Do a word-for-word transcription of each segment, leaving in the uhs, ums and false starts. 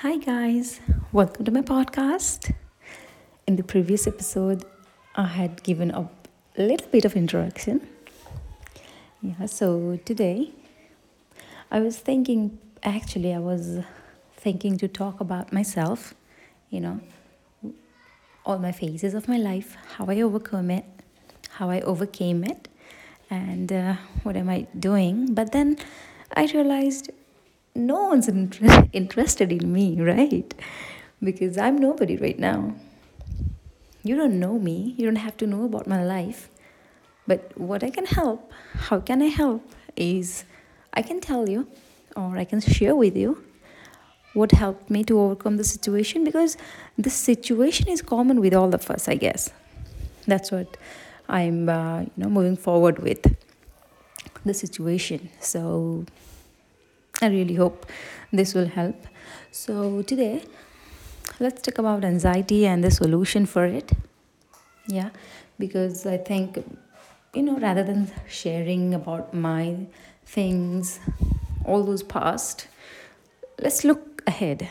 Hi guys, welcome to my podcast. In the previous episode, I had given a little bit of introduction. Yeah, so today I was thinking, actually I was thinking to talk about myself, you know, all my phases of my life, how I overcome it, how I overcame it, and uh, what am I doing. But then I realized no one's inter- interested in me, right? Because I'm nobody right now. You don't know me. You don't have to know about my life. But what I can help, how can I help, is I can tell you, or I can share with you what helped me to overcome the situation, because this situation is common with all of us, I guess. That's what I'm uh, you know, moving forward with, the situation. So I really hope this will help. So today, let's talk about anxiety and the solution for it. Yeah, because I think, you know, rather than sharing about my things, all those past, let's look ahead.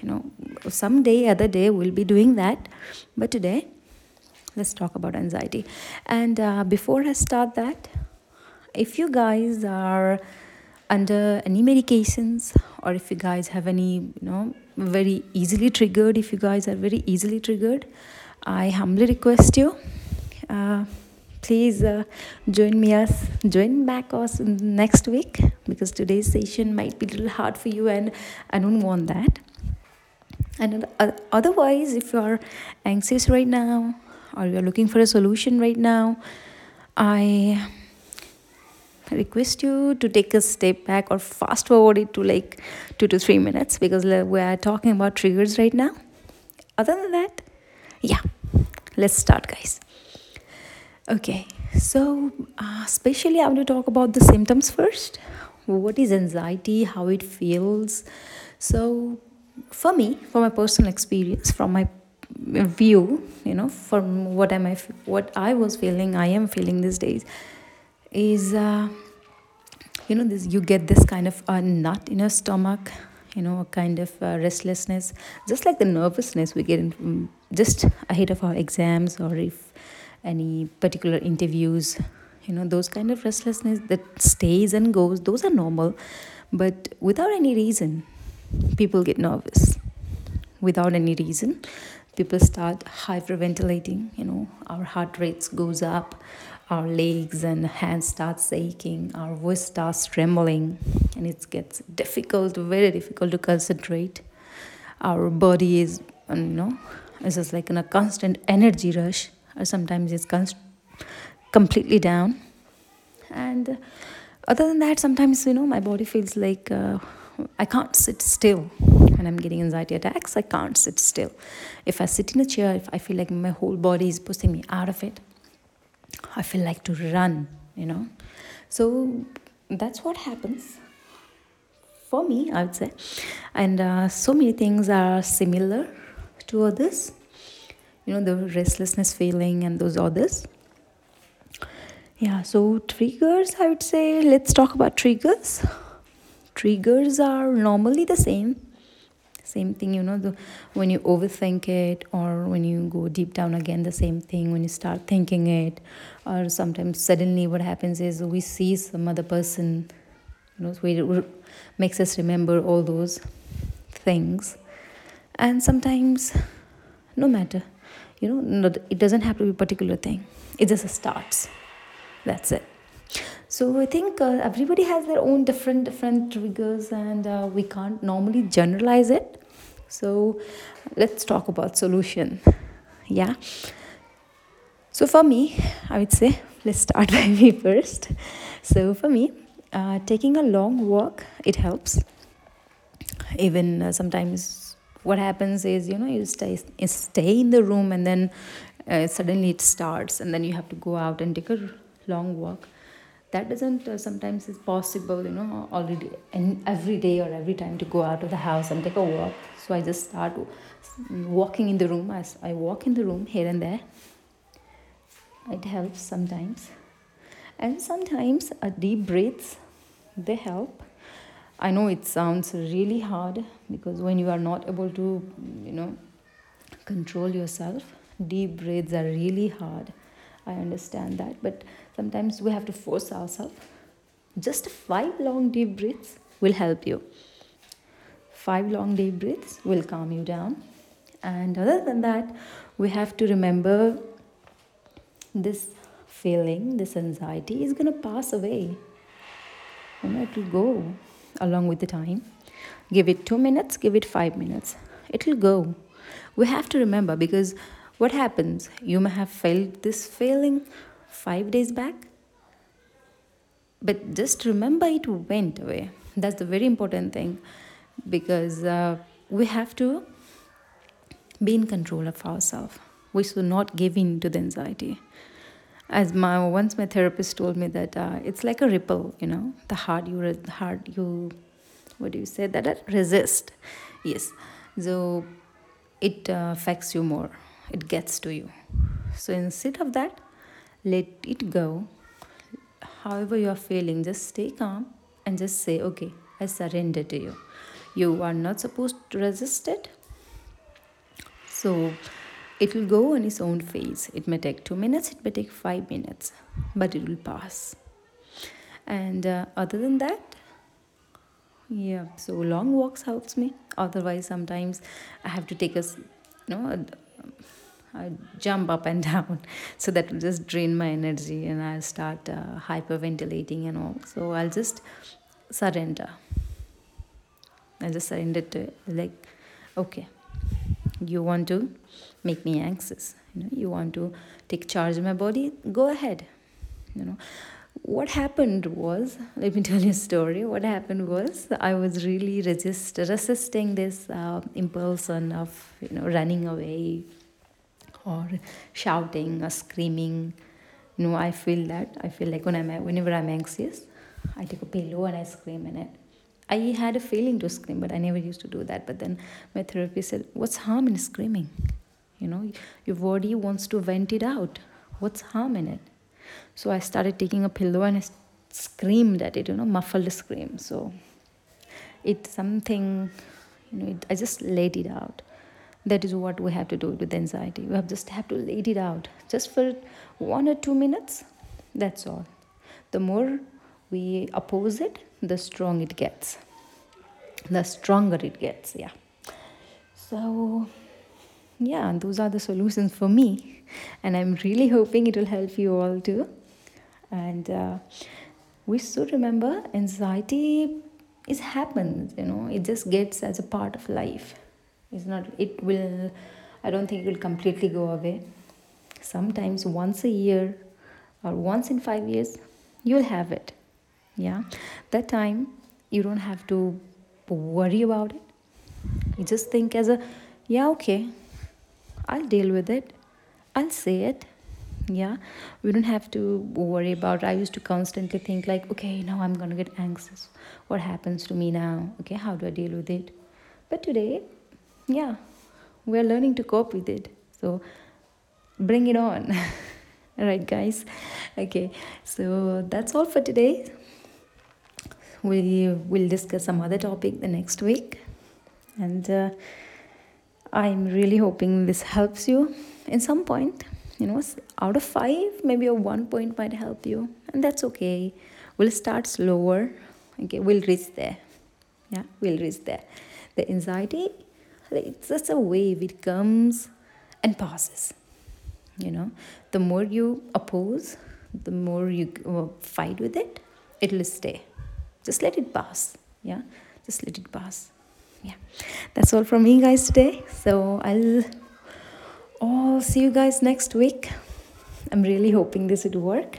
You know, someday, other day, we'll be doing that. But today, let's talk about anxiety. And uh, before I start that, if you guys are under any medications, or if you guys have any, you know, very easily triggered, if you guys are very easily triggered, I humbly request you, uh, please uh, join me us, join back us next week, because today's session might be a little hard for you, and I don't want that. And uh, otherwise, if you are anxious right now, or you are looking for a solution right now, I request you to take a step back or fast forward it to like two to three minutes, because we are talking about triggers right now. Other than that, yeah, let's start, guys. Okay, so uh, especially I want to talk about the symptoms first. What is anxiety? How it feels? So for me, for my personal experience, from my view, you know, from what am I, what I was feeling, I am feeling these days, is uh, you know this you get this kind of a knot in your stomach, you know a kind of uh, restlessness, just like the nervousness we get in, just ahead of our exams, or if any particular interviews, you know those kind of restlessness that stays and goes. Those are normal, but without any reason people get nervous. Without any reason people start hyperventilating, you know our heart rates goes up, our legs and hands starts aching, our voice starts trembling, and it gets difficult, very difficult to concentrate. Our body is, you know, it's just like in a constant energy rush, or sometimes it's const- completely down. And other than that, sometimes, you know, my body feels like uh, I can't sit still. When I'm getting anxiety attacks, I can't sit still. If I sit in a chair, if I feel like my whole body is pushing me out of it, I feel like to run, you know. So that's what happens for me, I would say. And uh, so many things are similar to others. You know, the restlessness feeling and those others. Yeah, so triggers, I would say, let's talk about triggers. Triggers are normally the same. Same thing, you know, the, when you overthink it, or when you go deep down again, the same thing, when you start thinking it, or sometimes suddenly what happens is we see some other person, you know, we, it makes us remember all those things. And sometimes, no matter, you know, not, it doesn't have to be a particular thing. It just starts. That's it. So I think uh, everybody has their own different different triggers, and uh, we can't normally generalize it. So let's talk about solution. Yeah. So for me, I would say, let's start by me first. So for me, uh, taking a long walk, it helps. Even uh, sometimes what happens is, you know, you stay, you stay in the room, and then uh, suddenly it starts, and then you have to go out and take a long walk. That doesn't uh, sometimes is possible, you know, already and every day or every time to go out of the house and take a walk. So I just start walking in the room. As I walk in the room here and there, it helps sometimes. And sometimes a deep breaths, they help. I know it sounds really hard, because when you are not able to, you know, control yourself, deep breaths are really hard. I understand that, but sometimes we have to force ourselves. Just five long deep breaths will help you. Five long deep breaths will calm you down. And other than that, we have to remember this feeling, this anxiety is going to pass away. You know, it will go along with the time. Give it two minutes, give it five minutes. It will go. We have to remember, because what happens? You may have felt this feeling five days back, but just remember it went away. That's the very important thing, because uh, we have to be in control of ourselves. We should not give in to the anxiety. As my once my therapist told me that uh, it's like a ripple, you know. The hard you, the hard you, what do you say? That resist. Yes. So it uh, affects you more. It gets to you. So instead of that, let it go. However you are feeling, just stay calm and just say, okay, I surrender to you. You are not supposed to resist it. So it will go on its own phase. It may take two minutes, it may take five minutes, but it will pass. And uh, other than that, yeah, so long walks helps me. Otherwise, sometimes I have to take a, you know, a, a jump up and down. So that will just drain my energy and I'll start uh, hyperventilating and all. So I'll just surrender. I'll just surrender to it. Like, okay, you want to make me anxious, you know, you want to take charge of my body, go ahead. You know what happened was, let me tell you a story. What happened was, I was really resist resisting this uh, impulse of, you know, running away or shouting or screaming. You know, I feel that I feel like when I'm whenever I'm anxious, I take a pillow and I scream in it. I had a feeling to scream, but I never used to do that. But then my therapist said, what's harm in screaming? You know, your body wants to vent it out. What's harm in it? So I started taking a pillow and I screamed at it, you know, muffled scream. So it's something, you know, it, I just let it out. That is what we have to do with anxiety. We have just have to let it out. Just for one or two minutes, that's all. The more we oppose it, the strong it gets. The stronger it gets, yeah. So, yeah, those are the solutions for me. And I'm really hoping it will help you all too. And uh, we should remember, anxiety is happens, you know. It just gets as a part of life. It's not, it will, I don't think it will completely go away. Sometimes once a year or once in five years, you'll have it. Yeah, that time you don't have to worry about it. You just think as a, yeah, okay, I'll deal with it. I'll say it. Yeah, we don't have to worry about it. I used to constantly think like, okay, now I'm going to get anxious. What happens to me now? Okay, how do I deal with it? But today, yeah, we're learning to cope with it. So bring it on. All right, guys. Okay, so that's all for today. We will discuss some other topic the next week. And uh, I'm really hoping this helps you in some point. You know, out of five, maybe a one point might help you. And that's okay. We'll start slower. Okay, we'll reach there. Yeah, we'll reach there. The anxiety, it's just a wave. It comes and passes. You know, the more you oppose, the more you uh, fight with it, it'll stay. Just let it pass. Yeah. Just let it pass. Yeah. That's all from me, guys, today. So I'll all see you guys next week. I'm really hoping this would work.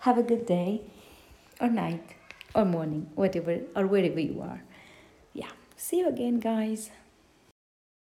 Have a good day or night or morning, whatever, or wherever you are. Yeah. See you again, guys.